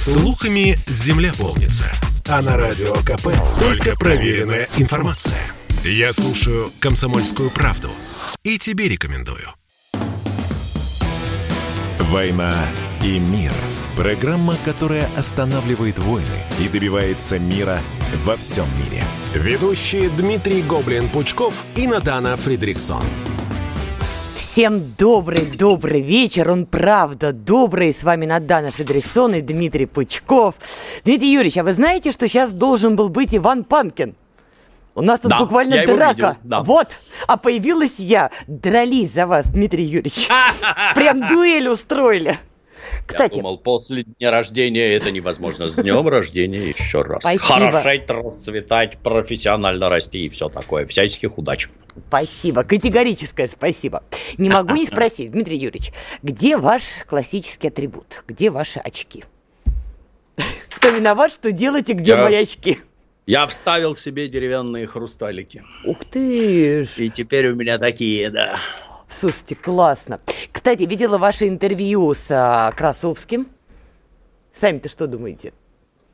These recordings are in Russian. Слухами земля полнится. А на радио КП только проверенная информация. Я слушаю «Комсомольскую правду» и тебе рекомендую. «Война и мир». Программа, которая останавливает войны и добивается мира во всем мире. Ведущие Дмитрий Гоблин-Пучков и Надана Фридрихсон. Всем добрый вечер, он правда добрый. С вами Надана Фридрихсон и Дмитрий Пучков. Дмитрий Юрьевич, а вы знаете, что сейчас должен был быть Иван Панкин? У нас тут буквально драка. Да. Вот, а появилась я. Дрались за вас, Дмитрий Юрьевич. Прям дуэль устроили. Кстати, я думал, после дня рождения это невозможно. С днем рождения еще раз. Спасибо. Хорошеть, расцветать, профессионально расти и все такое. Всяческих удач. Спасибо. Категорическое спасибо. Не могу не спросить, Дмитрий Юрьевич, где ваш классический атрибут? Где ваши очки? Кто виноват, что делаете, где мои очки? Я вставил себе деревянные хрусталики. Ух ты ж. И теперь у меня такие, да. Слушайте, классно. Кстати, видела ваше интервью с Красовским. Сами-то что думаете?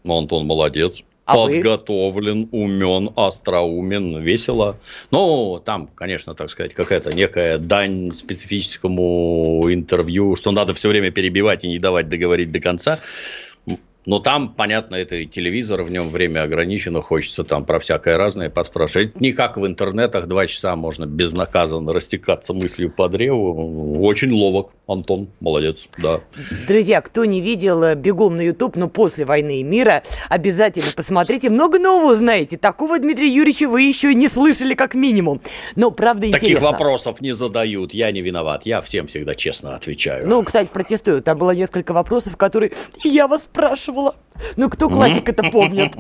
Ну, Антон молодец. А подготовлен, вы? Умен, остроумен, весело. Ну, там, конечно, так сказать, какая-то некая дань специфическому интервью, что надо все время перебивать и не давать договорить до конца. Но там, понятно, это и телевизор, в нем время ограничено, хочется там про всякое разное поспрашивать. Не как в интернетах, 2 часа можно безнаказанно растекаться мыслью по древу. Очень ловок, Антон, молодец, да. Друзья, кто не видел, бегом на YouTube, но после «Войны и мира» обязательно посмотрите. Много нового узнаете. Такого, Дмитрия Юрьевича, вы еще не слышали как минимум. Но, правда, интересно. Таких вопросов не задают, я не виноват, я всем всегда честно отвечаю. Ну, кстати, протестую, там было несколько вопросов, которые я вас спрашивала. Ну, кто классик это помнит?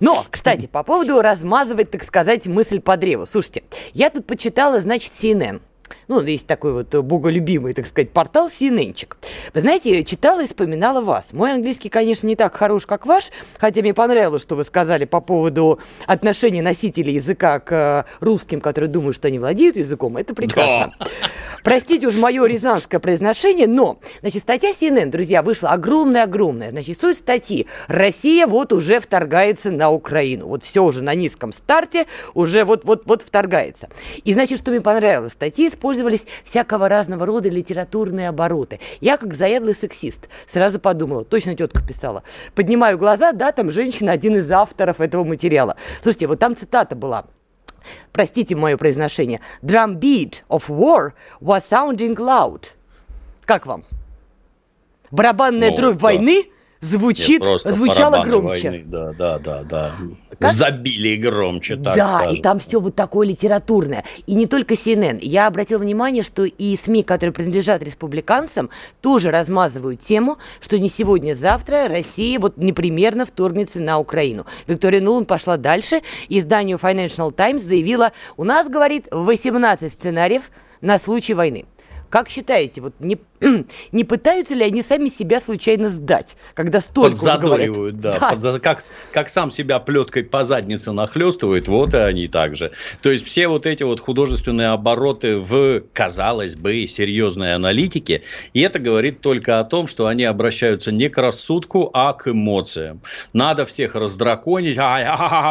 Но, кстати, по поводу размазывать, так сказать, мысль по древу. Слушайте, я тут почитала, значит, CNN. Ну, есть такой вот боголюбимый, так сказать, портал CNN-чик. Вы знаете, читала и вспоминала вас. Мой английский, конечно, не так хорош, как ваш, хотя мне понравилось, что вы сказали по поводу отношения носителей языка к русским, которые думают, что они владеют языком. Это прекрасно. Да. Простите уж мое рязанское произношение, но, значит, статья CNN, друзья, вышла огромная-огромная. Значит, суть статьи: Россия вот уже вторгается на Украину. Вот все уже на низком старте, уже вот-вот-вот вторгается. И, значит, что мне понравилось, статьи использовались всякого разного рода литературные обороты. Я, как заядлый сексист, сразу подумала, точно тетка писала. Поднимаю глаза, да, там женщина, один из авторов этого материала. Слушайте, вот там цитата была. Простите мое произношение. Drumbeat of war was sounding loud. Как вам? Барабанная трубь войны звучала громче. Войны. Да. Как? Забили громче, так скажем. И там все вот такое литературное. И не только CNN. Я обратила внимание, что и СМИ, которые принадлежат республиканцам, тоже размазывают тему, что не сегодня, а завтра Россия вот непременно вторгнется на Украину. Виктория Нуланд пошла дальше. Изданию Financial Times заявила, у нас, говорит, 18 сценариев на случай войны. Как считаете, вот не пытаются ли они сами себя случайно сдать, когда столько подзадоривают, говорят? Да. Как сам себя плеткой по заднице нахлёстывают, вот и они так же. То есть, все вот эти вот художественные обороты в, казалось бы, серьезной аналитике, и это говорит только о том, что они обращаются не к рассудку, а к эмоциям. Надо всех раздраконить.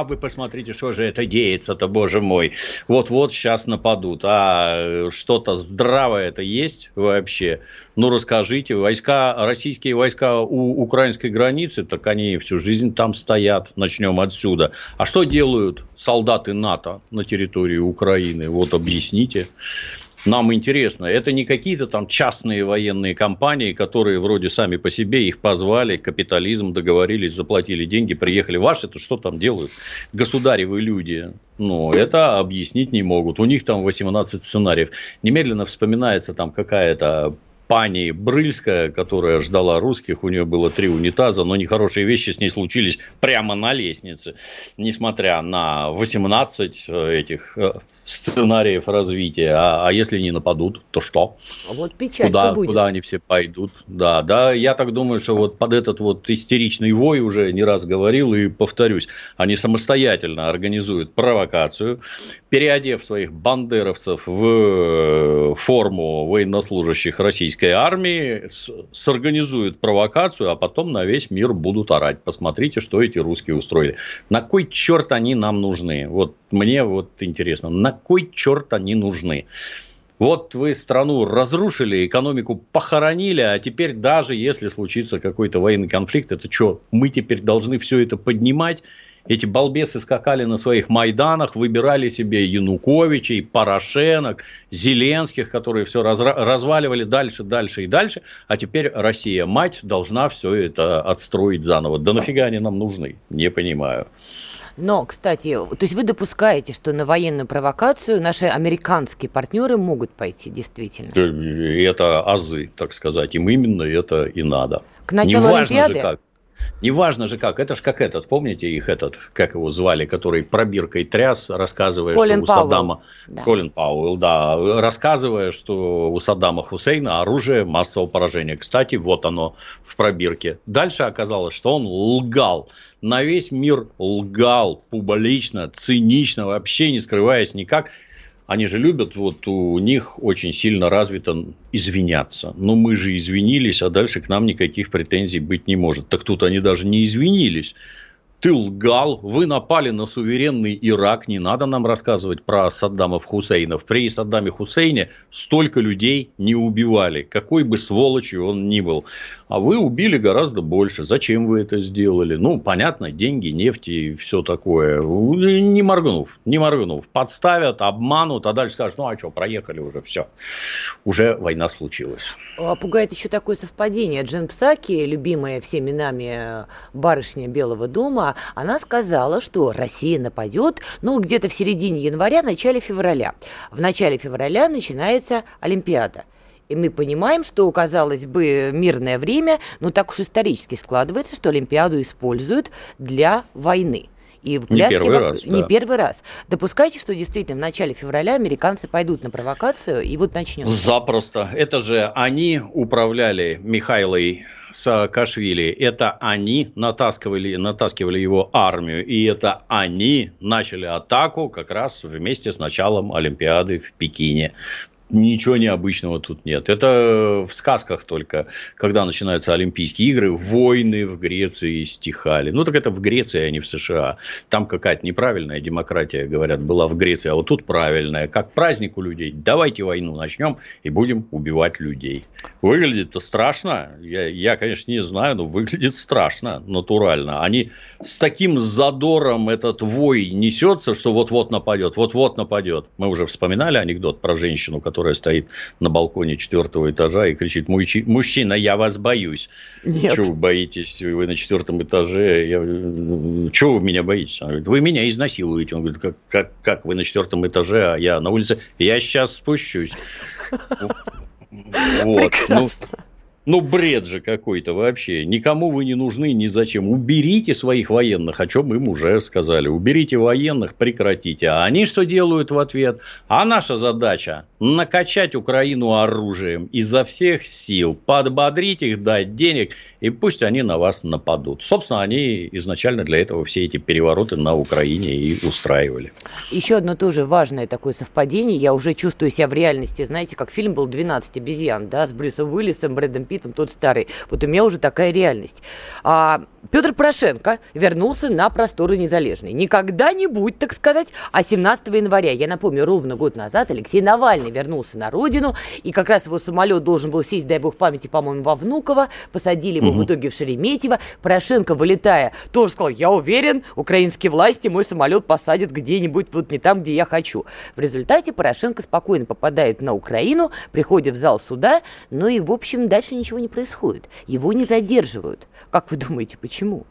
Вы посмотрите, что же это деется-то, боже мой. Вот-вот сейчас нападут. А что-то здравое это есть вообще? Ну, расскажите, российские войска у украинской границы, так они всю жизнь там стоят, начнем отсюда. А что делают солдаты НАТО на территории Украины? Вот объясните. Нам интересно, это не какие-то там частные военные компании, которые вроде сами по себе их позвали, капитализм, договорились, заплатили деньги, приехали. Ваши-то что там делают? Государевы люди. Ну, это объяснить не могут. У них там 18 сценариев. Немедленно вспоминается там какая-то пани Брыльская, которая ждала русских, у нее было 3 унитаза, но нехорошие вещи с ней случились прямо на лестнице, несмотря на 18 этих сценариев развития. А если не нападут, то что? Вот печаль будет. Куда они все пойдут? Да, я так думаю, что вот под этот вот истеричный вой уже не раз говорил и повторюсь, они самостоятельно организуют провокацию, переодев своих бандеровцев в форму военнослужащих российских российской армии сорганизуют провокацию, а потом на весь мир будут орать. Посмотрите, что эти русские устроили. На кой черт они нам нужны? Вот мне вот интересно, на кой черт они нужны? Вот вы страну разрушили, экономику похоронили, а теперь даже если случится какой-то военный конфликт, это что, мы теперь должны все это поднимать? Эти балбесы скакали на своих майданах, выбирали себе Януковичей, Порошенок, Зеленских, которые все разваливали дальше, дальше и дальше. А теперь Россия, мать, должна все это отстроить заново. Да нафига они нам нужны? Не понимаю. Но, кстати, то есть вы допускаете, что на военную провокацию наши американские партнеры могут пойти, действительно? Это азы, так сказать. Им именно это и надо. К началу Олимпиады? Неважно же как, это же как этот, помните их этот, как его звали, который пробиркой тряс, рассказывая, Колин что у Саддама... Да. Колин Пауэлл, да, рассказывая, что у Саддама Хусейна оружие массового поражения. Кстати, вот оно в пробирке. Дальше оказалось, что он лгал. На весь мир лгал публично, цинично, вообще не скрываясь никак. Они же любят, вот у них очень сильно развито извиняться. Но мы же извинились, а дальше к нам никаких претензий быть не может. Так тут они даже не извинились. Ты лгал, вы напали на суверенный Ирак. Не надо нам рассказывать про Саддамов Хусейнов. При Саддаме Хусейне столько людей не убивали, какой бы сволочью он ни был. А вы убили гораздо больше. Зачем вы это сделали? Ну, понятно, деньги, нефть и все такое. Не моргнув. Подставят, обманут, а дальше скажут, ну, а что, проехали уже, все. Уже война случилась. Пугает еще такое совпадение. Джен Псаки, любимая всеми нами барышня Белого дома, она сказала, что Россия нападет, ну, где-то в середине января, начале февраля. В начале февраля начинается Олимпиада. И мы понимаем, что, казалось бы, мирное время, но так уж исторически складывается, что Олимпиаду используют для войны. И в пляске не первый раз. Допускайте, что действительно в начале февраля американцы пойдут на провокацию, и вот начнется. Запросто. Это же они управляли Михайлой Саакашвили. Это они натаскивали его армию. И это они начали атаку как раз вместе с началом Олимпиады в Пекине. Ничего необычного тут нет. Это в сказках только, когда начинаются Олимпийские игры, войны в Греции стихали. Ну, так это в Греции, а не в США. Там какая-то неправильная демократия, говорят, была в Греции, а вот тут правильная. Как праздник у людей. Давайте войну начнем и будем убивать людей. Выглядит-то страшно. Я, конечно, не знаю, но выглядит страшно, натурально. Они с таким задором этот вой несется, что вот-вот нападет, вот-вот нападет. Мы уже вспоминали анекдот про женщину, которая стоит на балконе 4-го этажа и кричит: «Мужчина, я вас боюсь». Нет. Чего вы боитесь? Вы на 4-м этаже. Чего вы меня боитесь? Она говорит: «Вы меня изнасилуете». Он говорит: как вы на 4-м этаже, а я на улице? Я сейчас спущусь. Прекрасно. Ну, бред же какой-то вообще. Никому вы не нужны, ни зачем. Уберите своих военных, о чем им уже сказали. Уберите военных, прекратите. А они что делают в ответ? А наша задача – накачать Украину оружием изо всех сил, подбодрить их, дать денег, и пусть они на вас нападут. Собственно, они изначально для этого все эти перевороты на Украине и устраивали. Еще одно тоже важное такое совпадение. Я уже чувствую себя в реальности. Знаете, как фильм был «12 обезьян», да, с Брюсом Уиллисом, Брэдом Питтом. Там тот старый. Вот у меня уже такая реальность. Петр Порошенко вернулся на просторы незалежные. Не когда-нибудь, так сказать, а 17 января. Я напомню, ровно год назад Алексей Навальный вернулся на родину, и как раз его самолет должен был сесть, дай бог памяти, по-моему, во Внуково. Посадили его в итоге в Шереметьево. Порошенко, вылетая, тоже сказал: я уверен, украинские власти мой самолет посадят где-нибудь вот не там, где я хочу. В результате Порошенко спокойно попадает на Украину, приходит в зал суда, ну и, в общем, дальше ничего не происходит. Его не задерживают. Как вы думаете, почему?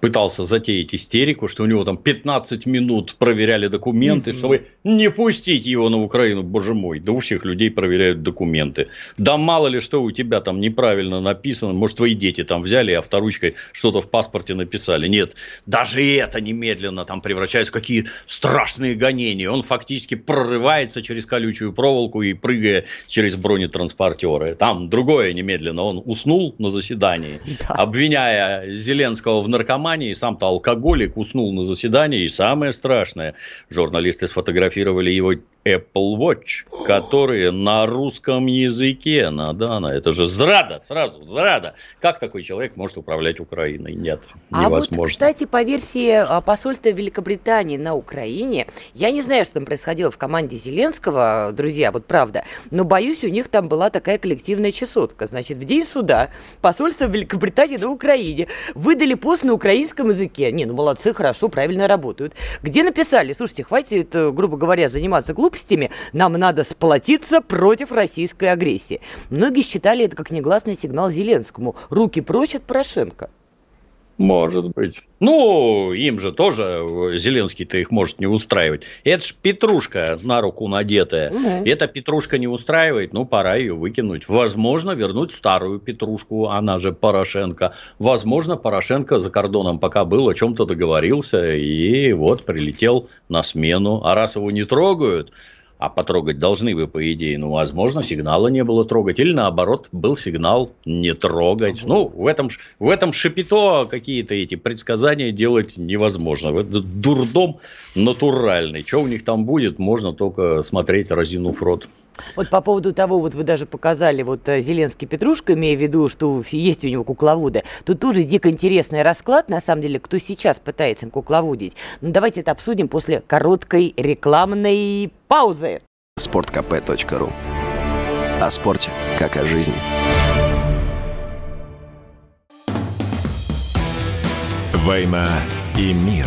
Пытался затеять истерику, что у него там 15 минут проверяли документы, чтобы не пустить его на Украину. Боже мой, да у всех людей проверяют документы. Да мало ли, что у тебя там неправильно написано. Может, твои дети там взяли и авторучкой что-то в паспорте написали. Нет, даже это немедленно там превращается в какие страшные гонения. Он фактически прорывается через колючую проволоку и прыгая через бронетранспортеры. Там другое немедленно. Он уснул на заседании, обвиняя Зеленского в наркомании, сам-то алкоголик, уснул на заседании, и самое страшное, журналисты сфотографировали его Apple Watch, которые на русском языке, Надана, это же зрада, сразу зрада. Как такой человек может управлять Украиной? Нет, невозможно. А вот, кстати, по версии посольства Великобритании на Украине, я не знаю, что там происходило в команде Зеленского, друзья, вот правда, но, боюсь, у них там была такая коллективная чесотка. Значит, в день суда посольство Великобритании на Украине выдали пост на украинском языке. Не, ну молодцы, хорошо, правильно работают. Где написали, слушайте, хватит, грубо говоря, заниматься глупостями, нам надо сплотиться против российской агрессии. Многие считали это как негласный сигнал Зеленскому. Руки прочь от Порошенко. Может быть. Ну, им же тоже Зеленский-то их может не устраивать. Это ж петрушка на руку надетая. Угу. Эта петрушка не устраивает, ну, пора ее выкинуть. Возможно, вернуть старую петрушку, она же Порошенко. Возможно, Порошенко за кордоном пока был, о чем-то договорился, и вот прилетел на смену. А раз его не трогают... А потрогать должны вы, по идее. Ну, возможно, сигнала не было трогать. Или, наоборот, был сигнал не трогать. Ага. Ну, в этом шапито какие-то эти предсказания делать невозможно. Это дурдом натуральный. Что у них там будет, можно только смотреть, разинув рот. Вот по поводу того, вот вы даже показали, вот Зеленский петрушка, имея в виду, что есть у него кукловоды, тут тоже дико интересный расклад, на самом деле, кто сейчас пытается им кукловодить. Ну, давайте это обсудим после короткой рекламной паузы. sportkp.ru. О спорте, как о жизни. «Война и мир».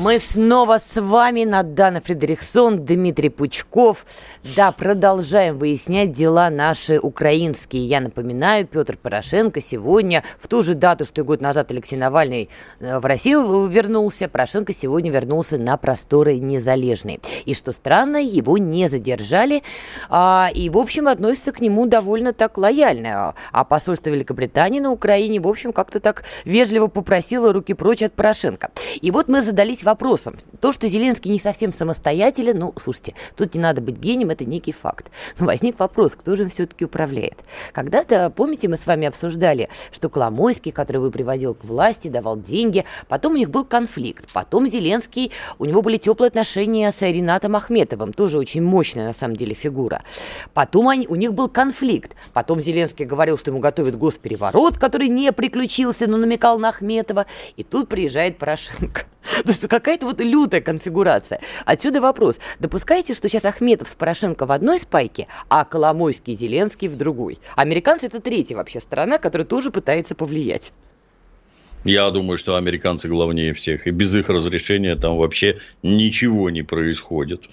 Мы снова с вами, Надана Фридрихсон, Дмитрий Пучков. Да, продолжаем выяснять дела наши украинские. Я напоминаю, Петр Порошенко сегодня, в ту же дату, что и год назад Алексей Навальный в Россию вернулся, Порошенко сегодня вернулся на просторы незалежные. И что странно, его не задержали, и, в общем, относятся к нему довольно так лояльно. А посольство Великобритании на Украине, в общем, как-то так вежливо попросило руки прочь от Порошенко. И вот мы задались вопросом. То, что Зеленский не совсем самостоятелен, ну, слушайте, тут не надо быть гением, это некий факт. Но возник вопрос, кто же им все-таки управляет? Когда-то, помните, мы с вами обсуждали, что Коломойский, который его приводил к власти, давал деньги, потом у них был конфликт, потом Зеленский, у него были теплые отношения с Ринатом Ахметовым, тоже очень мощная, на самом деле, фигура. Потом у них был конфликт, потом Зеленский говорил, что ему готовят госпереворот, который не приключился, но намекал на Ахметова, и тут приезжает Порошенко. То есть какая-то вот лютая конфигурация. Отсюда вопрос. Допускаете, что сейчас Ахметов с Порошенко в одной спайке, а Коломойский и Зеленский в другой? Американцы – это третья вообще сторона, которая тоже пытается повлиять. Я думаю, что американцы главнее всех. И без их разрешения там вообще ничего не происходит.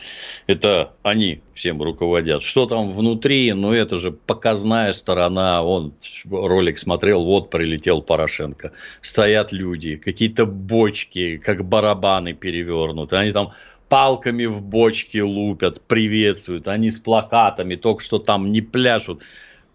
Это они всем руководят. Что там внутри, ну, это же показная сторона. Он ролик смотрел, вот прилетел Порошенко. Стоят люди, какие-то бочки, как барабаны перевернуты. Они там... палками в бочки лупят, приветствуют. Они с плакатами, только что там не пляшут.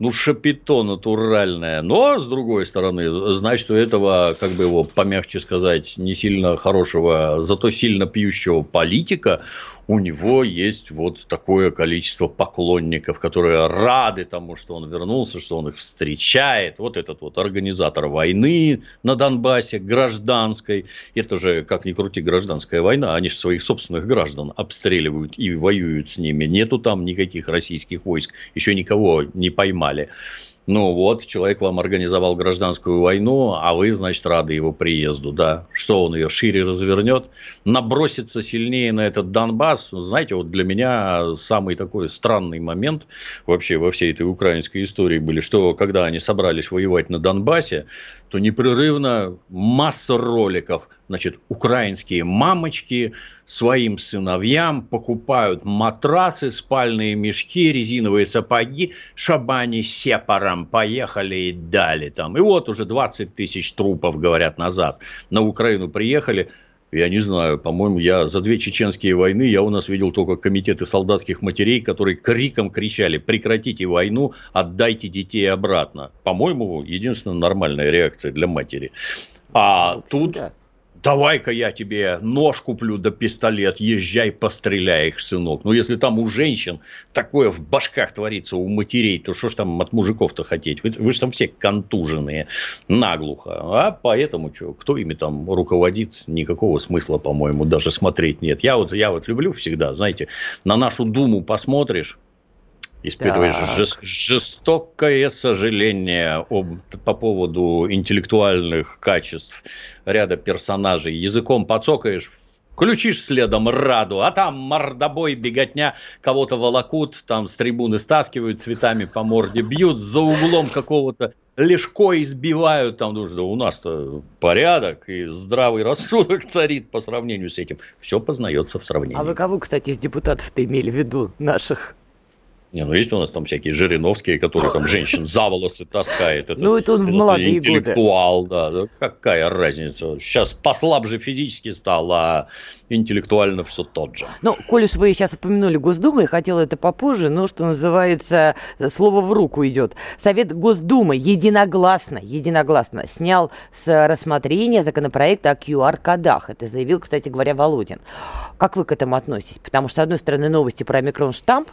Ну, шапито натуральное. Но, с другой стороны, значит, у этого, как бы его помягче сказать, не сильно хорошего, зато сильно пьющего политика, у него есть вот такое количество поклонников, которые рады тому, что он вернулся, что он их встречает. Вот этот вот организатор войны на Донбассе, гражданской. Это же, как ни крути, гражданская война. Они же своих собственных граждан обстреливают и воюют с ними. Нету там никаких российских войск. Еще никого не поймали. Ну вот, человек вам организовал гражданскую войну, а вы, значит, рады его приезду, да. Что он ее шире развернет, набросится сильнее на этот Донбасс. Знаете, вот для меня самый такой странный момент вообще во всей этой украинской истории были, что когда они собрались воевать на Донбассе, то непрерывно масса роликов. Значит, украинские мамочки своим сыновьям покупают матрасы, спальные мешки, резиновые сапоги, шабани сепаром, поехали и дали там. И вот уже 20 тысяч трупов, говорят, назад на Украину приехали. Я не знаю, по-моему, я за две чеченские войны, я у нас видел только комитеты солдатских матерей, которые криком кричали: прекратите войну, отдайте детей обратно. По-моему, единственная нормальная реакция для матери. А тут... давай-ка я тебе нож куплю да пистолет, езжай постреляй их, сынок. Ну, если там у женщин такое в башках творится, у матерей, то что ж там от мужиков-то хотеть? Вы же там все контуженные наглухо. А поэтому, что, кто ими там руководит, никакого смысла, по-моему, даже смотреть нет. Я вот люблю всегда, знаете, на нашу Думу посмотришь, испытываешь жестокое сожаление по поводу интеллектуальных качеств ряда персонажей. Языком подсокаешь, включишь следом Раду, а там мордобой, беготня, кого-то волокут, там с трибуны стаскивают, цветами по морде бьют, за углом какого-то Лешко избивают, там думаешь, да у нас-то порядок и здравый рассудок царит по сравнению с этим. Все познается в сравнении. А вы кого, кстати, из депутатов-то имели в виду наших? Не, ну есть у нас там всякие Жириновские, которые там женщин за волосы таскает. Ну, это он в молодые годы. Интеллектуал, да. Какая разница? Сейчас послабже физически стал, а интеллектуально все тот же. Ну, коли ж вы сейчас упомянули Госдуму, я хотела это попозже, но, что называется, слово в руку идет. Совет Госдумы единогласно снял с рассмотрения законопроекта о QR-кодах. Это заявил, кстати говоря, Володин. Как вы к этому относитесь? Потому что, с одной стороны, новости про омикрон-штамм,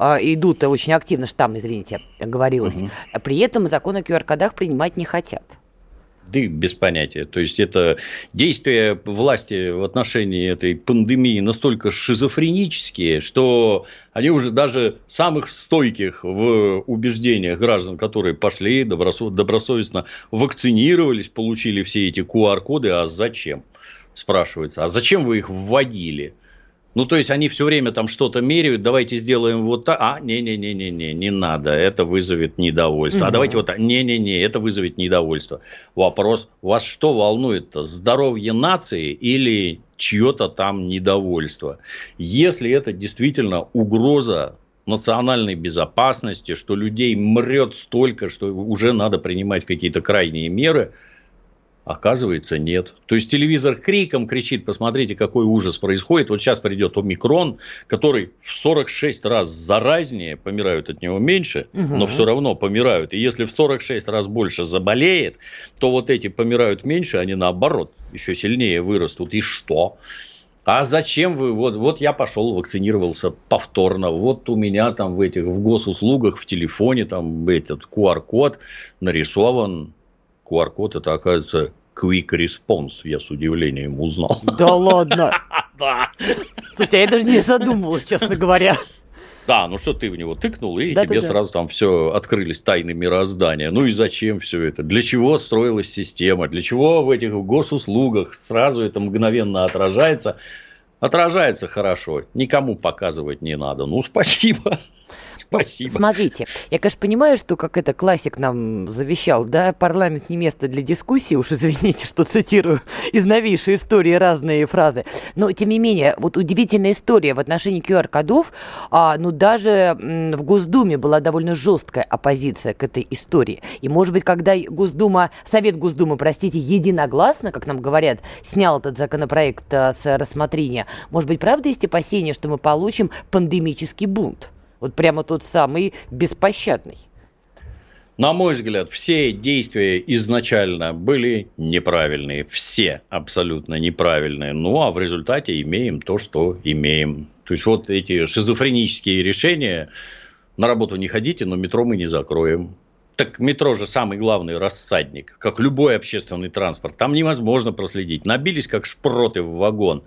идут очень активно, штамм, извините, говорилось. Угу. При этом закон о QR-кодах принимать не хотят. Да без понятия. То есть, это действия власти в отношении этой пандемии настолько шизофренические, что они уже даже самых стойких в убеждениях граждан, которые пошли, добросовестно вакцинировались, получили все эти QR-коды. А зачем? Спрашивается. А зачем вы их вводили? Ну, то есть, они все время там что-то меряют, давайте сделаем вот так, а, не надо, это вызовет недовольство, а давайте вот так, это вызовет недовольство. Вопрос, вас что волнует-то, здоровье нации или чье-то там недовольство? Если это действительно угроза национальной безопасности, что людей мрет столько, что уже надо принимать какие-то крайние меры, оказывается, нет. То есть, телевизор криком кричит, посмотрите, какой ужас происходит. Вот сейчас придет омикрон, который в 46 раз заразнее, помирают от него меньше, но все равно помирают. И если в 46 раз больше заболеет, то вот эти помирают меньше, они наоборот еще сильнее вырастут. И что? А зачем вы, вот я пошел, вакцинировался повторно, вот у меня там в госуслугах, в телефоне там этот QR-код нарисован. QR-код – это, оказывается, quick response. Я с удивлением узнал. Да ладно? Да. Слушайте, я даже не задумывалась, честно говоря. Да, ну что ты в него тыкнул, и тебе сразу там все открылись тайны мироздания. Ну и зачем все это? Для чего строилась система? Для чего в этих госуслугах сразу это мгновенно отражается? Отражается хорошо, никому показывать не надо. Ну, спасибо. Спасибо. Смотрите, я, конечно, понимаю, что, как это классик нам завещал, да, парламент не место для дискуссии, уж извините, что цитирую из новейшей истории разные фразы. Но, тем не менее, вот удивительная история в отношении QR-кодов, даже в Госдуме была довольно жесткая оппозиция к этой истории. И, может быть, когда Совет Госдумы, единогласно, как нам говорят, снял этот законопроект с рассмотрения, может быть, правда есть опасение, что мы получим пандемический бунт? Вот прямо тот самый беспощадный. На мой взгляд, все действия изначально были неправильные. Все абсолютно неправильные. Ну, а в результате имеем то, что имеем. То есть, вот эти шизофренические решения. На работу не ходите, но метро мы не закроем. Так метро же самый главный рассадник, как любой общественный транспорт. Там невозможно проследить. Набились, как шпроты в вагон.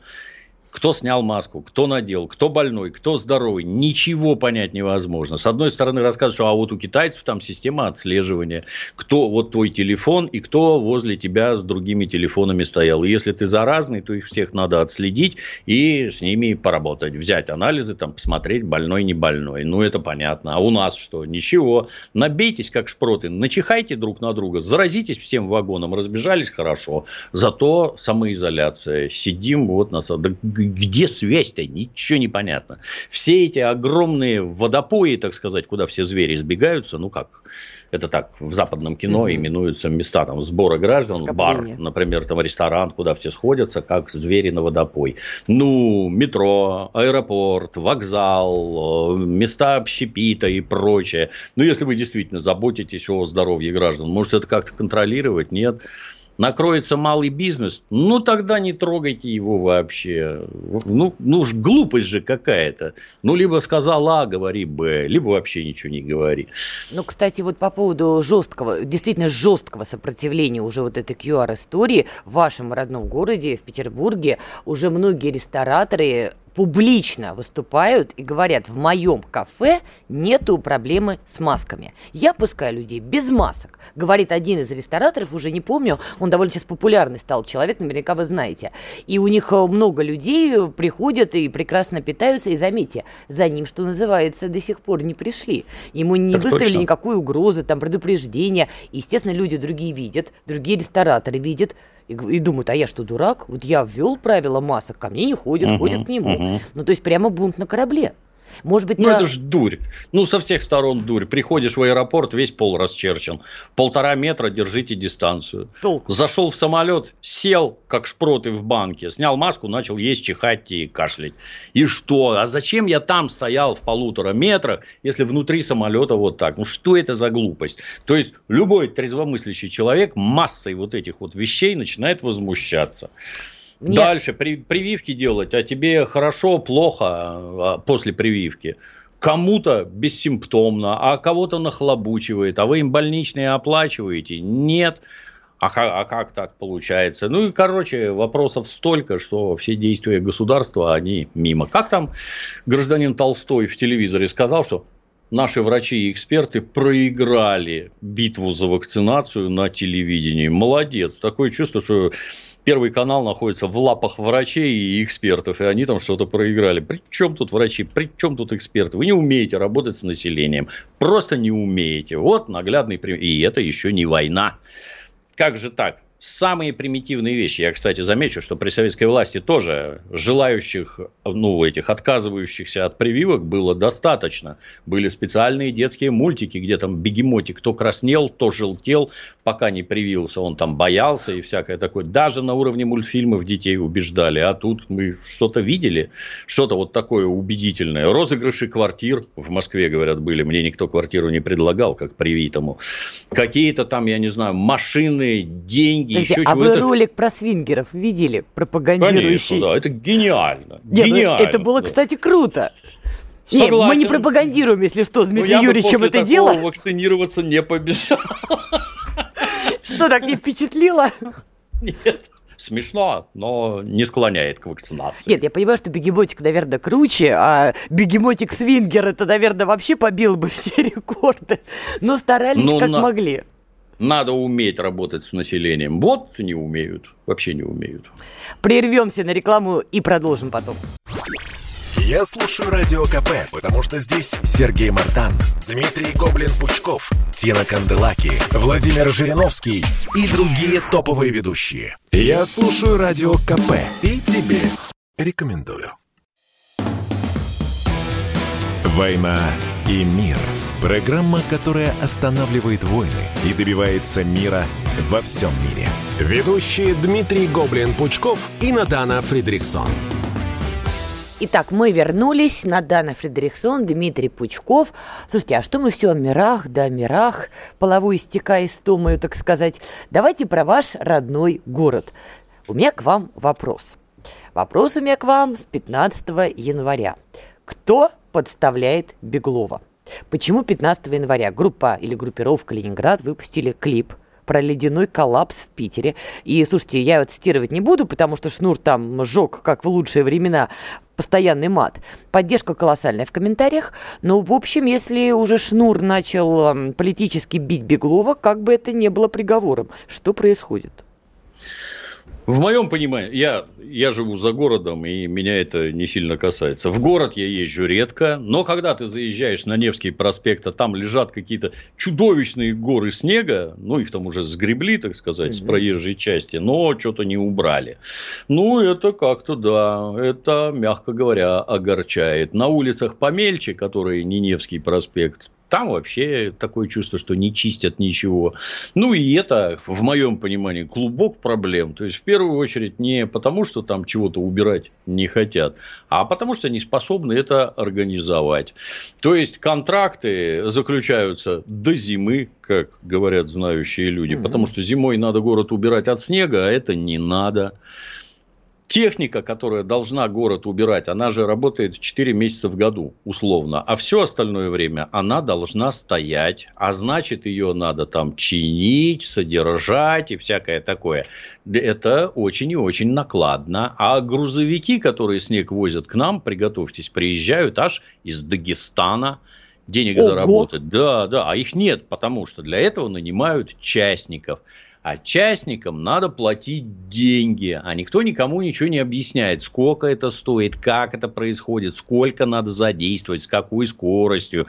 Кто снял маску, кто надел, кто больной, кто здоровый, ничего понять невозможно. С одной стороны, рассказывают, что у китайцев там система отслеживания. Кто твой телефон и кто возле тебя с другими телефонами стоял. И если ты заразный, то их всех надо отследить и с ними поработать. Взять анализы, там, посмотреть, больной, не больной. Ну, это понятно. А у нас что? Ничего. Набейтесь, как шпроты, начихайте друг на друга, заразитесь всем вагоном, разбежались хорошо. Зато самоизоляция. Сидим вот на садах. Где связь-то? Ничего не понятно. Все эти огромные водопои, так сказать, куда все звери сбегаются, это так в западном кино именуются места там сбора граждан, бар, например, там ресторан, куда все сходятся, как звери на водопой. Ну, метро, аэропорт, вокзал, места общепита и прочее. Ну, если вы действительно заботитесь о здоровье граждан, может, это как-то контролировать? Нет. накроется малый бизнес, ну, тогда не трогайте его вообще. Ну уж глупость же какая-то. Ну, либо сказал А, говори Б, либо вообще ничего не говори. Ну, кстати, вот по поводу жесткого, действительно жесткого сопротивления уже вот этой QR-истории в вашем родном городе, в Петербурге, уже многие рестораторы публично выступают и говорят: в моем кафе нету проблемы с масками. Я пускаю людей без масок, говорит один из рестораторов, уже не помню, он довольно сейчас популярный стал человек, наверняка вы знаете. И у них много людей приходят и прекрасно питаются, и заметьте, за ним, что называется, до сих пор не пришли. Ему не так выставили точно. Никакой угрозы, там, предупреждения. Естественно, люди другие видят, другие рестораторы видят. И думают, а я что, дурак? Вот я ввел правила масок, ко мне не ходят, ходят к нему. Ну, то есть, прямо бунт на корабле. Может быть, это ж дурь. Ну, со всех сторон дурь. Приходишь в аэропорт, весь пол расчерчен. 1,5 метра держите дистанцию. Толку. Зашел в самолет, сел, как шпроты в банке. Снял маску, начал есть, чихать и кашлять. И что? А зачем я там стоял в 1,5 метра, если внутри самолета вот так? Ну, что это за глупость? То есть, любой трезвомыслящий человек массой вот этих вот вещей начинает возмущаться. Мне... Дальше прививки делать, а тебе хорошо, плохо после прививки. Кому-то бессимптомно, а кого-то нахлобучивает, а вы им больничные оплачиваете? Нет. А как так получается? Ну и, короче, вопросов столько, что все действия государства, они мимо. Как там гражданин Толстой в телевизоре сказал, что наши врачи и эксперты проиграли битву за вакцинацию на телевидении. Молодец. Такое чувство, что Первый канал находится в лапах врачей и экспертов, и они там что-то проиграли. При чем тут врачи? При чем тут эксперты? Вы не умеете работать с населением. Просто не умеете. Вот наглядный пример. И это еще не война. Как же так? Самые примитивные вещи. Я, кстати, замечу, что при советской власти тоже желающих, ну, этих отказывающихся от прививок было достаточно. Были специальные детские мультики, где там бегемотик то краснел, то желтел, пока не привился. Он там боялся и всякое такое. Даже на уровне мультфильмов детей убеждали. А тут мы что-то видели, что-то вот такое убедительное. Розыгрыши квартир в Москве, говорят, были. Мне никто квартиру не предлагал, как привитому. Какие-то там, я не знаю, машины, деньги. Подожди, а вы ролик про свингеров видели? Пропагандирующий? Конечно, да. Это гениально. Нет, гениально. Это было, кстати, круто. Нет, мы не пропагандируем, если что, с Дмитрием Юрьевичем это дело. Я бы после такого вакцинироваться не побежал. Что, так не впечатлило? Нет. Смешно, но не склоняет к вакцинации. Нет, я понимаю, что бегемотик, наверное, круче, а бегемотик-свингер это, наверное, вообще побил бы все рекорды. Но старались могли. Надо уметь работать с населением. Вот не умеют. Вообще не умеют. Прервемся на рекламу и продолжим потом. Я слушаю Радио КП, потому что здесь Сергей Мартан, Дмитрий Гоблин-Пучков, Тина Канделаки, Владимир Жириновский и другие топовые ведущие. Я слушаю Радио КП и тебе рекомендую. «Война и мир». Программа, которая останавливает войны и добивается мира во всем мире. Ведущие Дмитрий Гоблин-Пучков и Надана Фридрихсон. Итак, мы вернулись. Надана Фридрихсон, Дмитрий Пучков. Слушайте, а что мы все о мирах, да о мирах, половую стекая из тумою, так сказать. Давайте про ваш родной город. У меня к вам вопрос. Вопрос у меня к вам с 15 января. Кто подставляет Беглова? Почему 15 января группа или группировка «Ленинград» выпустили клип про ледяной коллапс в Питере? И, слушайте, я его цитировать не буду, потому что Шнур там жёг, как в лучшие времена, постоянный мат. Поддержка колоссальная в комментариях. Но, в общем, если уже Шнур начал политически бить Беглова, как бы это ни было приговором, что происходит? В моем понимании, я живу за городом, и меня это не сильно касается. В город я езжу редко, но когда ты заезжаешь на Невский проспект, а там лежат какие-то чудовищные горы снега, ну, их там уже сгребли, так сказать, с проезжей части, но что-то не убрали. Ну, это как-то, да, это, мягко говоря, огорчает. На улицах помельче, которые не Невский проспект, Там вообще такое чувство, что не чистят ничего. Ну, и это, в моем понимании, клубок проблем. То есть, в первую очередь, не потому, что там чего-то убирать не хотят, а потому, что не способны это организовать. То есть, контракты заключаются до зимы, как говорят знающие люди, потому что зимой надо город убирать от снега, а это не надо. Техника, которая должна город убирать, она же работает 4 месяца в году, условно. А все остальное время она должна стоять. А значит, ее надо там чинить, содержать и всякое такое. Это очень и очень накладно. А грузовики, которые снег возят к нам, приготовьтесь, приезжают аж из Дагестана. Денег заработать. Да. А их нет, потому что для этого нанимают частников. А частникам надо платить деньги, а никто никому ничего не объясняет, сколько это стоит, как это происходит, сколько надо задействовать, с какой скоростью.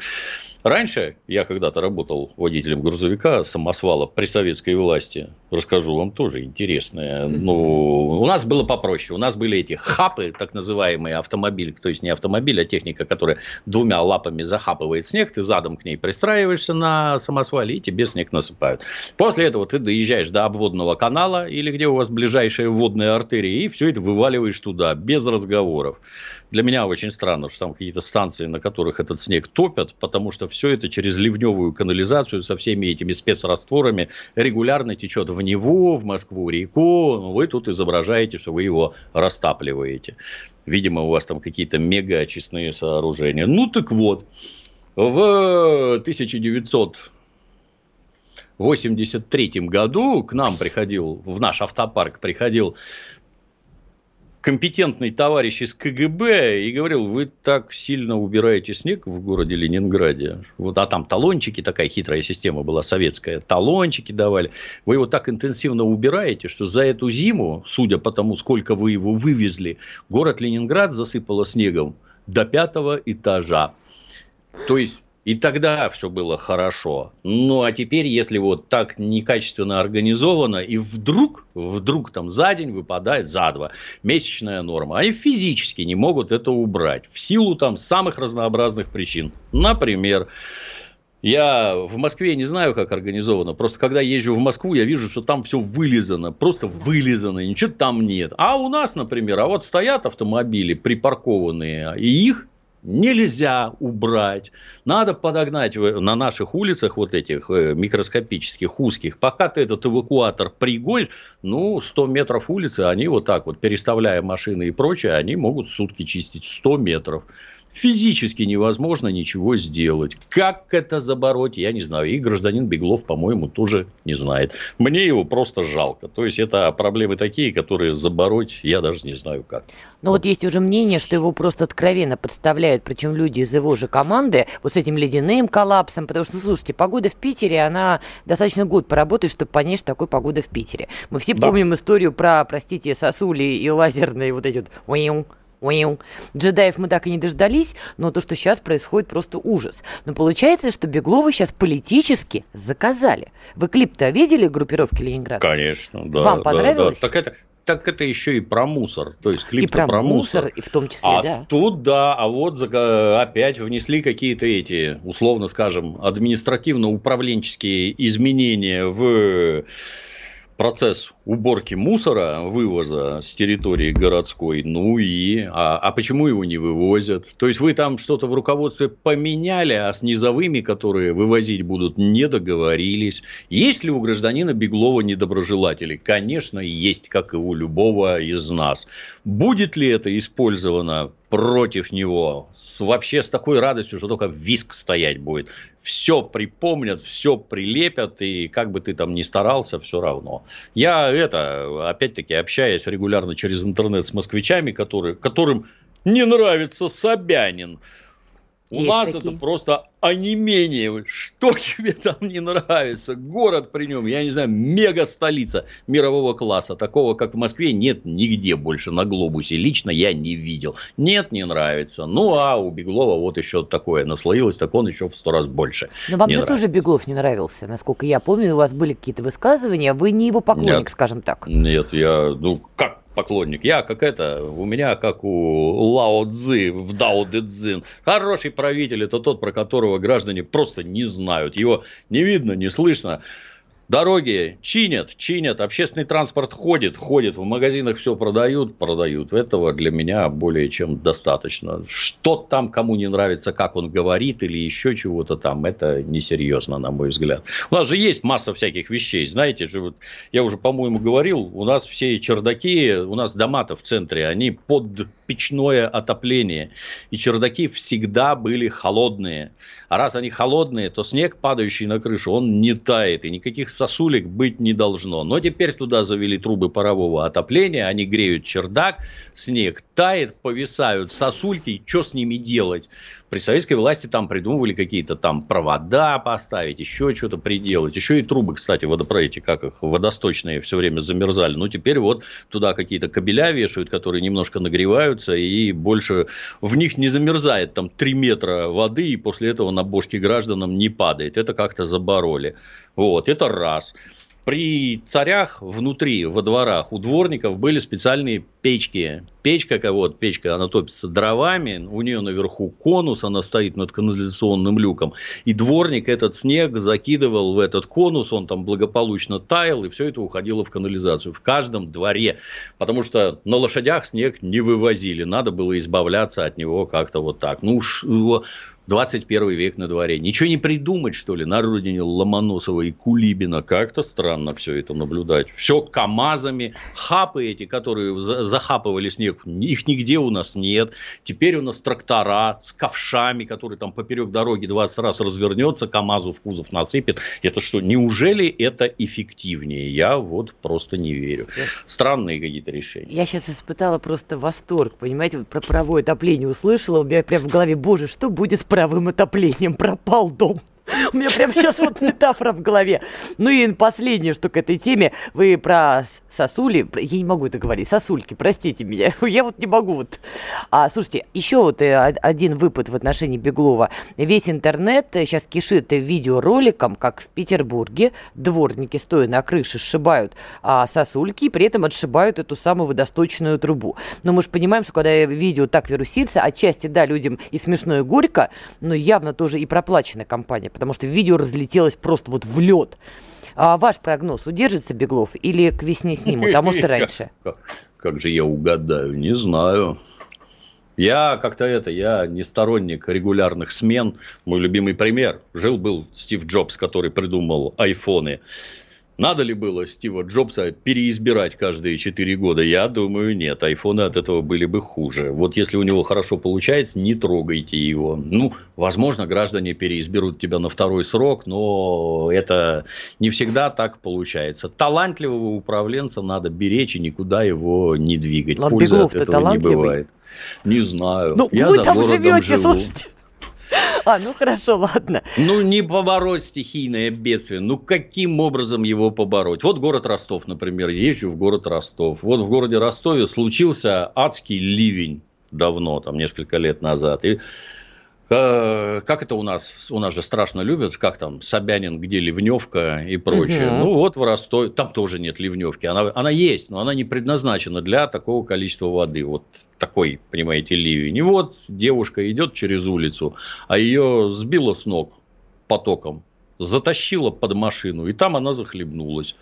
Раньше, я когда-то работал водителем грузовика, самосвала при советской власти, расскажу вам тоже интересное. Ну, у нас было попроще, у нас были эти хапы, так называемые автомобили, то есть не автомобиль, а техника, которая двумя лапами захапывает снег, ты задом к ней пристраиваешься на самосвале и тебе снег насыпают. После этого ты доезжаешь до обводного канала или где у вас ближайшая водная артерия и все это вываливаешь туда без разговоров. Для меня очень странно, что там какие-то станции, на которых этот снег топят, потому что все это через ливневую канализацию со всеми этими спецрастворами регулярно течет в Неву, в Москву, реку. Вы тут изображаете, что вы его растапливаете. Видимо, у вас там какие-то мега-очистные сооружения. Ну, так вот, в 1983 году к нам приходил, в наш автопарк приходил компетентный товарищ из КГБ и говорил, вы так сильно убираете снег в городе Ленинграде. Вот, а там талончики, такая хитрая система была советская, талончики давали. Вы его так интенсивно убираете, что за эту зиму, судя по тому, сколько вы его вывезли, город Ленинград засыпало снегом до 5-го этажа. То есть, и тогда все было хорошо. Ну, а теперь, если вот так некачественно организовано, и вдруг там за день выпадает, за 2, месячная норма, они физически не могут это убрать в силу там самых разнообразных причин. Например, я в Москве не знаю, как организовано. Просто когда езжу в Москву, я вижу, что там все вылизано. Просто вылизано, ничего там нет. А у нас, например, а вот стоят автомобили припаркованные, и их нельзя убрать. Надо подогнать на наших улицах вот этих микроскопических, узких. Пока ты этот эвакуатор пригонишь, ну, 100 метров улицы, они вот так вот, переставляя машины и прочее, они могут сутки чистить 100 метров. Физически невозможно ничего сделать. Как это забороть, я не знаю. И гражданин Беглов, по-моему, тоже не знает. Мне его просто жалко. То есть, это проблемы такие, которые забороть я даже не знаю как. Но вот есть уже мнение, что его просто откровенно подставляют, причем люди из его же команды, вот с этим ледяным коллапсом. Потому что, слушайте, погода в Питере, она достаточно год поработает, чтобы понять, что такое погода в Питере. Мы все помним историю про, простите, сосули и лазерные вот эти вот... Джедаев мы так и не дождались, но то, что сейчас происходит, просто ужас. Но получается, что Беглова сейчас политически заказали. Вы клип-то видели группировки Ленинград? Конечно, да. Вам понравилось? Да. Так это еще и про мусор. То есть, клип-то про мусор, и в том числе, Тут, да, а вот опять внесли какие-то эти, условно скажем, административно-управленческие изменения в... процесс уборки мусора, вывоза с территории городской, почему его не вывозят? То есть, вы там что-то в руководстве поменяли, а с низовыми, которые вывозить будут, не договорились. Есть ли у гражданина Беглова недоброжелатели? Конечно, есть, как и у любого из нас. Будет ли это использовано против него? Вообще с такой радостью, что только визг стоять будет. Все припомнят, все прилепят, и как бы ты там ни старался, все равно. Я опять-таки, общаюсь регулярно через интернет с москвичами, которым не нравится Собянин. У нас такие. Это просто онемение. Что тебе там не нравится? Город при нем, я не знаю, мега-столица мирового класса. Такого, как в Москве, нет нигде больше на глобусе. Лично я не видел. Нет, не нравится. Ну, а у Беглова вот еще такое наслоилось, так он еще в 100 раз больше. Но вам же нравится. Тоже Беглов не нравился, насколько я помню. У вас были какие-то высказывания. Вы не его поклонник, нет, скажем так. Нет, я... Ну, как? поклонник. Я как это, у меня как у Лао Цзи в Дао Дэ Цзин. Хороший правитель — это тот, про которого граждане просто не знают. Его не видно, не слышно. Дороги чинят, общественный транспорт ходит, в магазинах все продают. Этого для меня более чем достаточно. Что там кому не нравится, как он говорит или еще чего-то там, это несерьезно, на мой взгляд. У нас же есть масса всяких вещей, знаете, я уже, по-моему, говорил, у нас все чердаки, у нас дома-то в центре, они под печное отопление, и чердаки всегда были холодные. А раз они холодные, то снег, падающий на крышу, он не тает, и никаких сосулек быть не должно. Но теперь туда завели трубы парового отопления, они греют чердак, снег тает, повисают сосульки, и что с ними делать? При советской власти там придумывали какие-то там провода поставить, еще что-то приделать. Еще и трубы, кстати, водопроводите, как их, водосточные, все время замерзали. Ну, теперь вот туда какие-то кабеля вешают, которые немножко нагреваются, и больше в них не замерзает там 3 метра воды, и после этого на бошки гражданам не падает. Это как-то забороли. Вот, это раз. При царях внутри, во дворах, у дворников были специальные печки. Печка, она топится дровами, у нее наверху конус, она стоит над канализационным люком. И дворник этот снег закидывал в этот конус, он там благополучно таял, и все это уходило в канализацию. В каждом дворе. Потому что на лошадях снег не вывозили, надо было избавляться от него как-то вот так. 21 век на дворе. Ничего не придумать, что ли, на родине Ломоносова и Кулибина? Как-то странно все это наблюдать. Все КАМАЗами. Хапы эти, которые захапывали снег, их нигде у нас нет. Теперь у нас трактора с ковшами, которые там поперек дороги 20 раз развернется, КАМАЗу в кузов насыпет. Это что, неужели это эффективнее? Я вот просто не верю. Странные какие-то решения. Я сейчас испытала просто восторг, понимаете? Вот про паровое отопление услышала, у меня прям в голове, боже, что будет с паровым отоплением, пропал дом. У меня прямо сейчас вот метафора в голове. Ну и последнее, что к этой теме. Вы про сосули, я не могу это говорить, сосульки, простите меня. Я вот не могу вот. Слушайте, еще вот один выпад в отношении Беглова. Весь интернет сейчас кишит видеороликом, как в Петербурге дворники, стоя на крыше, сшибают сосульки и при этом отшибают эту самую водосточную трубу. Но мы же понимаем, что когда видео так вирусится, отчасти, да, людям и смешно, и горько, но явно тоже и проплачена компания, потому что видео разлетелось просто вот в лед. А ваш прогноз, удержится Беглов или к весне снимут, а может и раньше? Как же я угадаю, не знаю. Я не сторонник регулярных смен. Мой любимый пример. Жил-был Стив Джобс, который придумал айфоны. Надо ли было Стива Джобса переизбирать каждые 4 года? Я думаю, нет. Айфоны от этого были бы хуже. Вот если у него хорошо получается, не трогайте его. Ну, возможно, граждане переизберут тебя на второй срок, но это не всегда так получается. Талантливого управленца надо беречь и никуда его не двигать. Но пользы от этого не бывает. Не знаю. Ну, я вы там живете, слушайте. Ну хорошо, ладно. Не побороть стихийное бедствие. Каким образом его побороть? Вот город Ростов, например. Езжу в город Ростов. Вот в городе Ростове случился адский ливень давно, там несколько лет назад. И как это у нас же страшно любят, как там Собянин, где ливневка и прочее. Угу. Вот в Ростове, там тоже нет ливневки, она есть, но она не предназначена для такого количества воды, вот такой, понимаете, ливень. И вот девушка идет через улицу, а ее сбило с ног потоком, затащило под машину, и там она захлебнулась.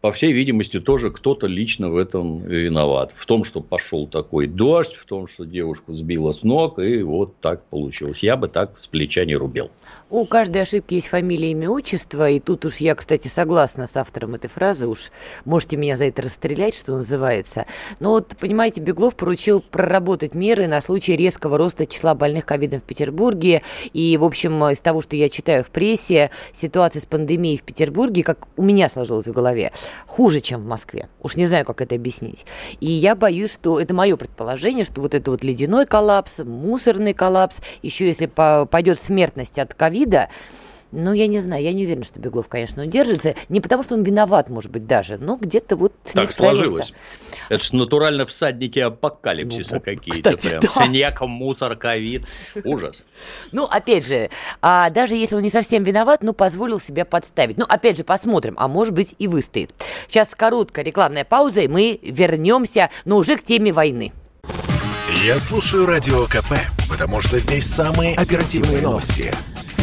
По всей видимости, тоже кто-то лично в этом виноват. В том, что пошел такой дождь, в том, что девушку сбило с ног, и вот так получилось. Я бы так с плеча не рубил. У каждой ошибки есть фамилия, имя, отчество. И тут уж я, кстати, согласна с автором этой фразы. Уж можете меня за это расстрелять, что называется. Но вот, понимаете, Беглов поручил проработать меры на случай резкого роста числа больных ковидом в Петербурге. И, в общем, из того, что я читаю в прессе, ситуация с пандемией в Петербурге, как у меня сложилась в голове, хуже, чем в Москве. Уж не знаю, как это объяснить. И я боюсь, что это мое предположение, что вот это вот ледяной коллапс, мусорный коллапс, еще если пойдет смертность от ковида, Ну, я не знаю, я не уверена, что Беглов, конечно, удержится. Не потому, что он виноват, может быть, даже, но где-то вот так не справился. Сложилось. Это же натурально всадники апокалипсиса, ну, какие-то. Кстати, прям. Да. Синяк, мусор, ковид. Ужас. Ну, опять же, даже если он не совсем виноват, но позволил себя подставить. Ну, опять же, посмотрим, а может быть и выстоит. Сейчас короткая рекламная пауза, и мы вернемся, но уже к теме войны. Я слушаю Радио КП, потому что здесь самые оперативные новости.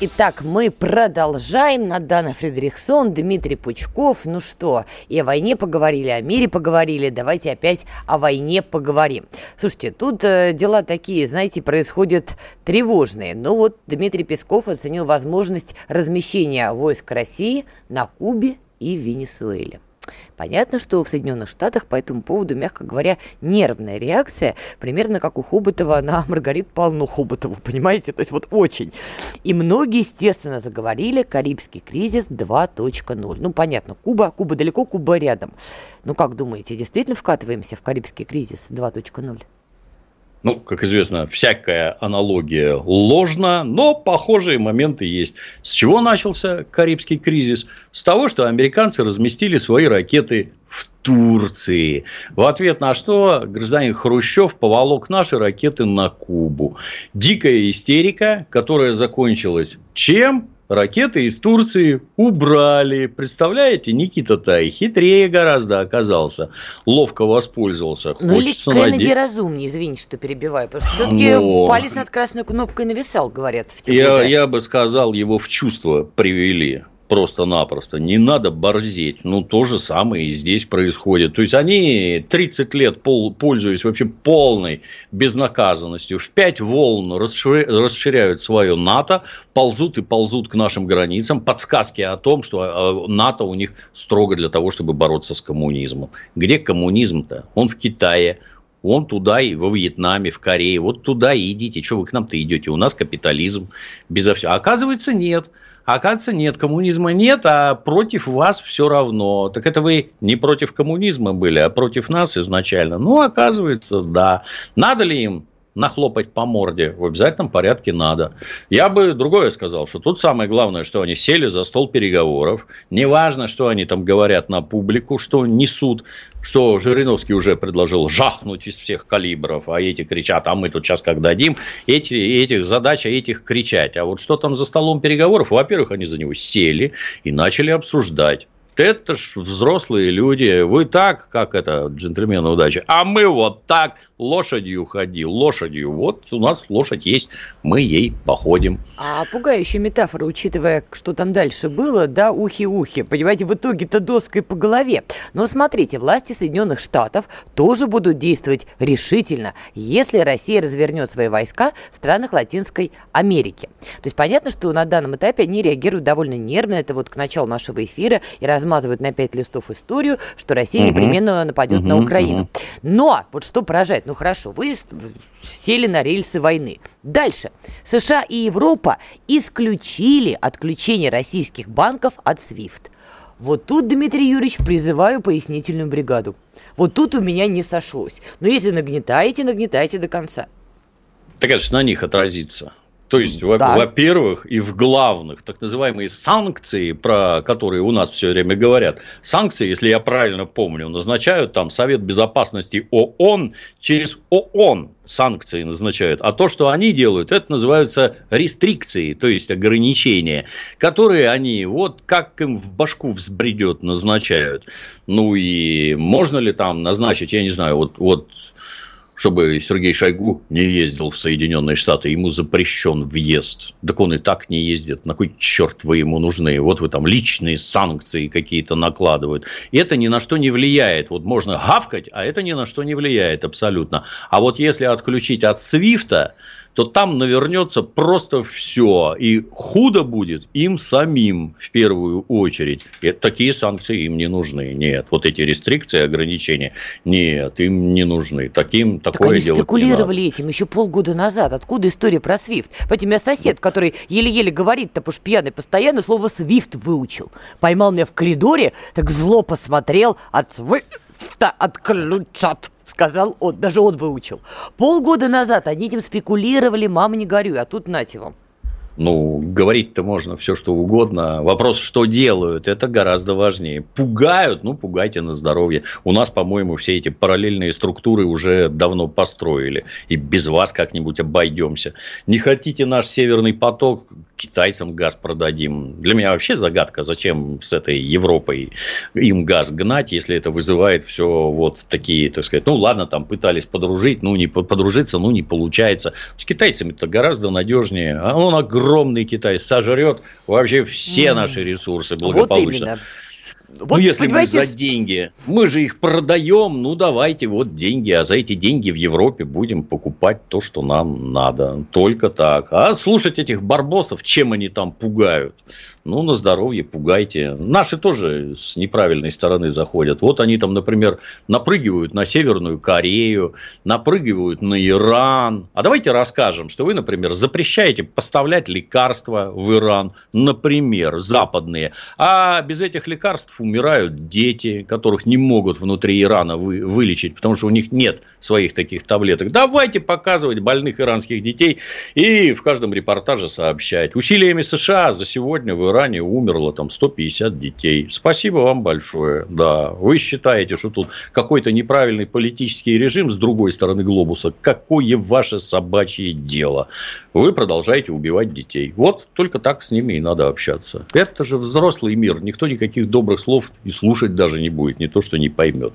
Итак, мы продолжаем. Надана Фридрихсон, Дмитрий Пучков. Ну что, и о войне поговорили, о мире поговорили. Давайте опять о войне поговорим. Слушайте, тут дела такие, знаете, происходят тревожные. Но вот Дмитрий Песков оценил возможность размещения войск России на Кубе и Венесуэле. Понятно, что в Соединенных Штатах по этому поводу, мягко говоря, нервная реакция, примерно как у Хоботова на Маргариту Павловну Хоботову, понимаете? То есть вот очень. И многие, естественно, заговорили «Карибский кризис 2.0». Ну, понятно, Куба далеко, Куба рядом. Ну, как думаете, действительно вкатываемся в «Карибский кризис 2.0»? Ну, как известно, всякая аналогия ложна, но похожие моменты есть. С чего начался Карибский кризис? С того, что американцы разместили свои ракеты в Турции. В ответ на что гражданин Хрущев поволок наши ракеты на Кубу. Дикая истерика, которая закончилась чем? Ракеты из Турции убрали. Представляете, Никита-то и хитрее гораздо оказался. Ловко воспользовался. Ну, или Кеннеди разумнее, извините, что перебиваю. Потому что все-таки палец над красной кнопкой нависал, говорят. Я бы сказал, его в чувство привели. Просто-напросто. Не надо борзеть. Ну, то же самое и здесь происходит. То есть, они 30 лет пользуясь вообще полной безнаказанностью, в 5 волн расширяют свое НАТО, ползут и ползут к нашим границам. Подсказки о том, что НАТО у них строго для того, чтобы бороться с коммунизмом. Где коммунизм-то? Он в Китае. Вон туда и во Вьетнаме, в Корее. Вот туда и идите. Чего вы к нам-то идете? У нас капитализм. Безо всего. Оказывается, нет. Коммунизма нет, а против вас все равно. Так это вы не против коммунизма были, а против нас изначально. Ну, оказывается, да. Надо ли им нахлопать по морде? В обязательном порядке надо. Я бы другое сказал, что тут самое главное, что они сели за стол переговоров. Неважно, что они там говорят на публику, что несут, что Жириновский уже предложил жахнуть из всех калибров, а эти кричат, а мы тут сейчас как дадим, этих задача этих кричать. А вот что там за столом переговоров? Во-первых, они за него сели и начали обсуждать. Это ж взрослые люди, вы так, как это, джентльмены удачи, а мы вот так, лошадью ходи, лошадью, вот у нас лошадь есть, мы ей походим. А пугающая метафора, учитывая, что там дальше было, да, ухи-ухи, понимаете, в итоге-то доской по голове. Но смотрите, власти Соединенных Штатов тоже будут действовать решительно, если Россия развернет свои войска в странах Латинской Америки. То есть понятно, что на данном этапе они реагируют довольно нервно, это вот к началу нашего эфира, и размазывают на 5 листов историю, что Россия непременно нападет на Украину. Но, вот что поражает, ну хорошо, вы сели на рельсы войны. Дальше. США и Европа исключили отключение российских банков от СВИФТ. Вот тут, Дмитрий Юрьевич, призываю пояснительную бригаду. Вот тут у меня не сошлось. Но если нагнетаете до конца. Так это же на них отразится. То есть, да. Во-первых, и в главных, так называемые санкции, про которые у нас все время говорят. Санкции, если я правильно помню, назначают там Совет Безопасности ООН, через ООН санкции назначают. А то, что они делают, это называются рестрикции, то есть ограничения, которые они вот как им в башку взбредет назначают. Ну и можно ли там назначить, я не знаю, вот чтобы Сергей Шойгу не ездил в Соединенные Штаты, ему запрещен въезд. Так он и так не ездит. На кой черт вы ему нужны? Вот вы там личные санкции какие-то накладывают. И это ни на что не влияет. Вот можно гавкать, а это ни на что не влияет абсолютно. А вот если отключить от СВИФТа, то там навернется просто все. И худо будет им самим в первую очередь. И такие санкции им не нужны. Нет, вот эти рестрикции, ограничения, нет, им не нужны. Таким такое они делать спекулировали не надо. Этим еще полгода назад. Откуда история про СВИФТ? Поэтому у меня сосед, который еле-еле говорит-то, потому что пьяный постоянно, слово СВИФТ выучил. Поймал меня в коридоре, так зло посмотрел, от СВИФТа отключат. Сказал он, даже он выучил. Полгода назад они этим спекулировали, мама не горюй, а тут нате вам. Ну, говорить-то можно все, что угодно. Вопрос, что делают, это гораздо важнее. Пугают, ну, пугайте на здоровье. У нас, по-моему, все эти параллельные структуры уже давно построили. И без вас как-нибудь обойдемся. Не хотите наш северный поток, китайцам газ продадим. Для меня вообще загадка, зачем с этой Европой им газ гнать, если это вызывает все вот такие, так сказать, ну, ладно, там пытались подружить, ну, не подружиться, ну, не получается. С китайцами-то гораздо надежнее. А он огромный. Огромный Китай сожрет вообще все наши ресурсы благополучно. Вот ну, вот если понимаете... мы за деньги, мы же их продаем, ну, давайте вот деньги, а за эти деньги в Европе будем покупать то, что нам надо. Только так. А слушать этих барбосов, чем они там пугают? Ну, на здоровье пугайте. Наши тоже с неправильной стороны заходят. Вот они там, например, напрыгивают на Северную Корею, напрыгивают на Иран. А давайте расскажем, что вы, например, запрещаете поставлять лекарства в Иран, например, западные. А без этих лекарств умирают дети, которых не могут внутри Ирана вылечить, потому что у них нет своих таких таблеток. Давайте показывать больных иранских детей и в каждом репортаже сообщать. Усилиями США за сегодня в Иране умерло там 150 детей. Спасибо вам большое. Да, вы считаете, что тут какой-то неправильный политический режим с другой стороны глобуса. Какое ваше собачье дело? Вы продолжаете убивать детей. Вот только так с ними и надо общаться. Это же взрослый мир. Никто никаких добрых слов и слушать даже не будет. Не то, что не поймет.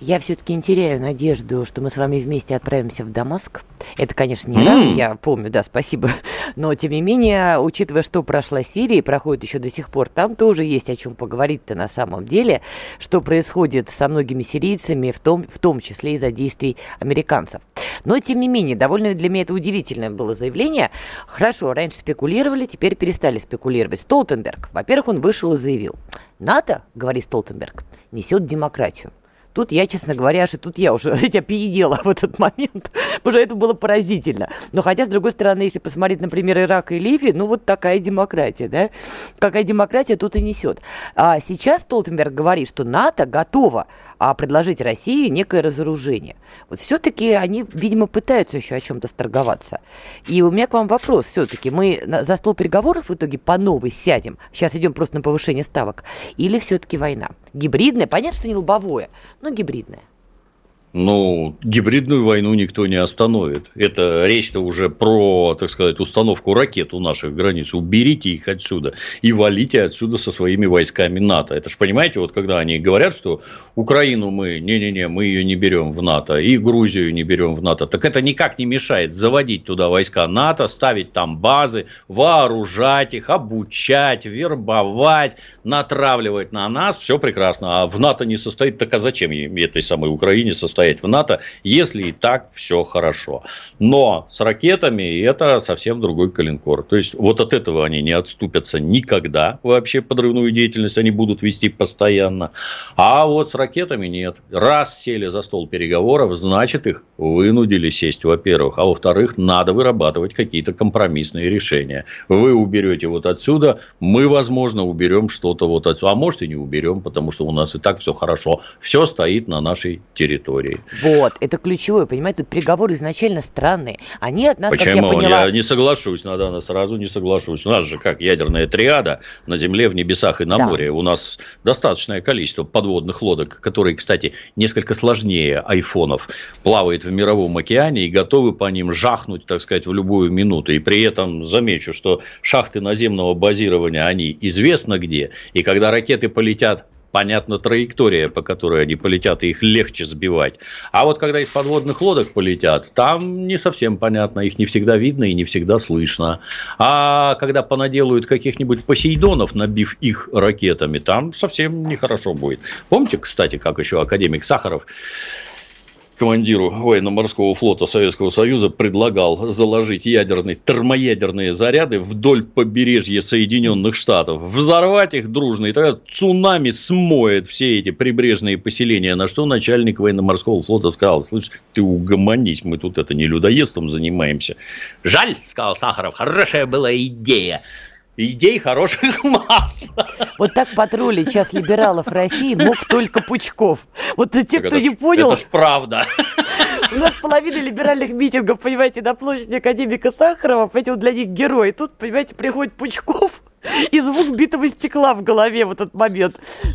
Я все-таки не теряю надежду, что мы с вами вместе отправимся в Дамаск. Это, конечно, не рано, я помню, да, спасибо. Но, тем не менее, учитывая, что прошла Сирия и проходит еще до сих пор, там тоже есть о чем поговорить-то на самом деле, что происходит со многими сирийцами, в том числе из-за действий американцев. Но, тем не менее, довольно для меня это удивительное было заявление. Хорошо, раньше спекулировали, теперь перестали спекулировать. Столтенберг, во-первых, он вышел и заявил. НАТО, говорит Столтенберг, несет демократию. Тут я, честно говоря, я уже опьянела в этот момент, потому что это было поразительно. Но хотя, с другой стороны, если посмотреть, например, Ирак и Ливию, ну вот такая демократия, да? Какая демократия тут и несет. А сейчас Столтенберг говорит, что НАТО готово предложить России некое разоружение. Вот все-таки они, видимо, пытаются еще о чем-то сторговаться. И у меня к вам вопрос все-таки. Мы за стол переговоров в итоге по новой сядем, сейчас идем просто на повышение ставок, или все-таки война? Гибридная, понятно, что не лобовое, но гибридная. Ну, гибридную войну никто не остановит. Это речь-то уже про, так сказать, установку ракет у наших границ. Уберите их отсюда и валите отсюда со своими войсками НАТО. Это же, понимаете, вот когда они говорят, что Украину мы, мы ее не берем в НАТО, и Грузию не берем в НАТО. Так это никак не мешает заводить туда войска НАТО, ставить там базы, вооружать их, обучать, вербовать, натравливать на нас. Все прекрасно. А в НАТО не состоит, так а зачем этой самой Украине состоять? Стоять в НАТО, если и так все хорошо. Но с ракетами это совсем другой коленкор. То есть, вот от этого они не отступятся никогда. Вообще подрывную деятельность они будут вести постоянно. А вот с ракетами нет. Раз сели за стол переговоров, значит, их вынудили сесть, во-первых. А во-вторых, надо вырабатывать какие-то компромиссные решения. Вы уберете вот отсюда, мы, возможно, уберем что-то вот отсюда. А может, и не уберем, потому что у нас и так все хорошо. Все стоит на нашей территории. Вот, это ключевое, понимаете, тут переговоры изначально странные. Они от нас, почему? Как я поняла... Я не соглашусь, Надана, сразу не соглашусь. У нас же как ядерная триада на земле, в небесах и на море. У нас достаточное количество подводных лодок, которые, кстати, несколько сложнее айфонов, плавает в мировом океане и готовы по ним жахнуть, так сказать, в любую минуту. И при этом замечу, что шахты наземного базирования, они известно где. И когда ракеты полетят, понятна траектория, по которой они полетят, и их легче сбивать. А вот когда из подводных лодок полетят, там не совсем понятно, их не всегда видно и не всегда слышно. А когда понаделают каких-нибудь посейдонов, набив их ракетами, там совсем нехорошо будет. Помните, кстати, как еще академик Сахаров командиру военно-морского флота Советского Союза предлагал заложить термоядерные заряды вдоль побережья Соединенных Штатов, взорвать их дружно, и тогда цунами смоет все эти прибрежные поселения, на что начальник военно-морского флота сказал: слышь, ты угомонись, мы тут это не людоедством занимаемся. Жаль, сказал Сахаров, хорошая была идея. Идей хороших масса. Вот так патрулить сейчас либералов России мог только Пучков. Вот те, кто не понял... Это ж правда. У нас половина либеральных митингов, понимаете, на площади академика Сахарова, поэтому для них герой. Тут, понимаете, приходит Пучков, и звук битого стекла в голове в этот момент.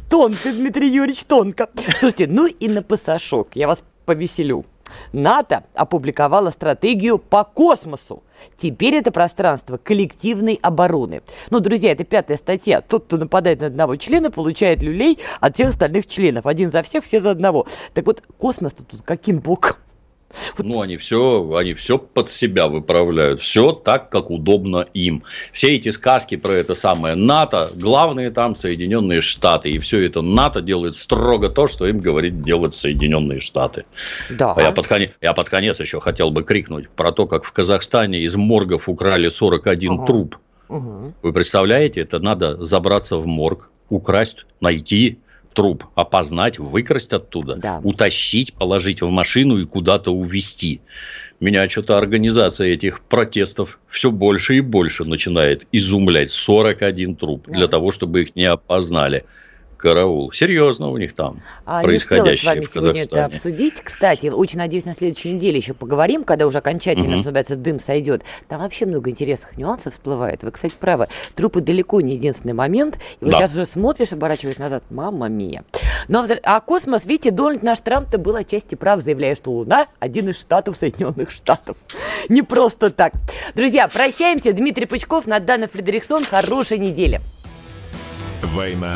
Тонко, Дмитрий Юрьевич, тонко. Слушайте, ну и на посошок. Я вас повеселю. НАТО опубликовала стратегию по космосу. Теперь это пространство коллективной обороны. Ну, друзья, это 5-я статья. Тот, кто нападает на одного члена, получает люлей от всех остальных членов. Один за всех, все за одного. Так вот, космос-то тут каким боком? Вот. Ну, они все под себя выправляют. Все так, как удобно им. Все эти сказки про это самое НАТО, главные там Соединенные Штаты. И все это НАТО делает строго то, что им говорит делать Соединенные Штаты. Да. А я под конец еще хотел бы крикнуть про то, как в Казахстане из моргов украли 41 труп. Угу. Вы представляете, это надо забраться в морг, украсть, найти труп, опознать, выкрасть оттуда, да, утащить, положить в машину и куда-то увезти. Меня что-то организация этих протестов все больше и больше начинает изумлять. 41 труп, да, для того, чтобы их не опознали. Караул. Серьезно у них там происходящее в Казахстане. Не успела с вами сегодня это обсудить. Кстати, очень надеюсь, на следующей неделе еще поговорим, когда уже окончательно, что называется, дым сойдет. Там вообще много интересных нюансов всплывает. Вы, кстати, правы. Трупы далеко не единственный момент. И вот сейчас уже смотришь, оборачиваясь назад. Мамма мия. Ну, а космос, видите, Дональд наш Трамп-то был отчасти прав, заявляя, что Луна – один из штатов Соединенных Штатов. Не просто так. Друзья, прощаемся. Дмитрий Пучков, Надана Фридрихсон. Хорошей недели. «Война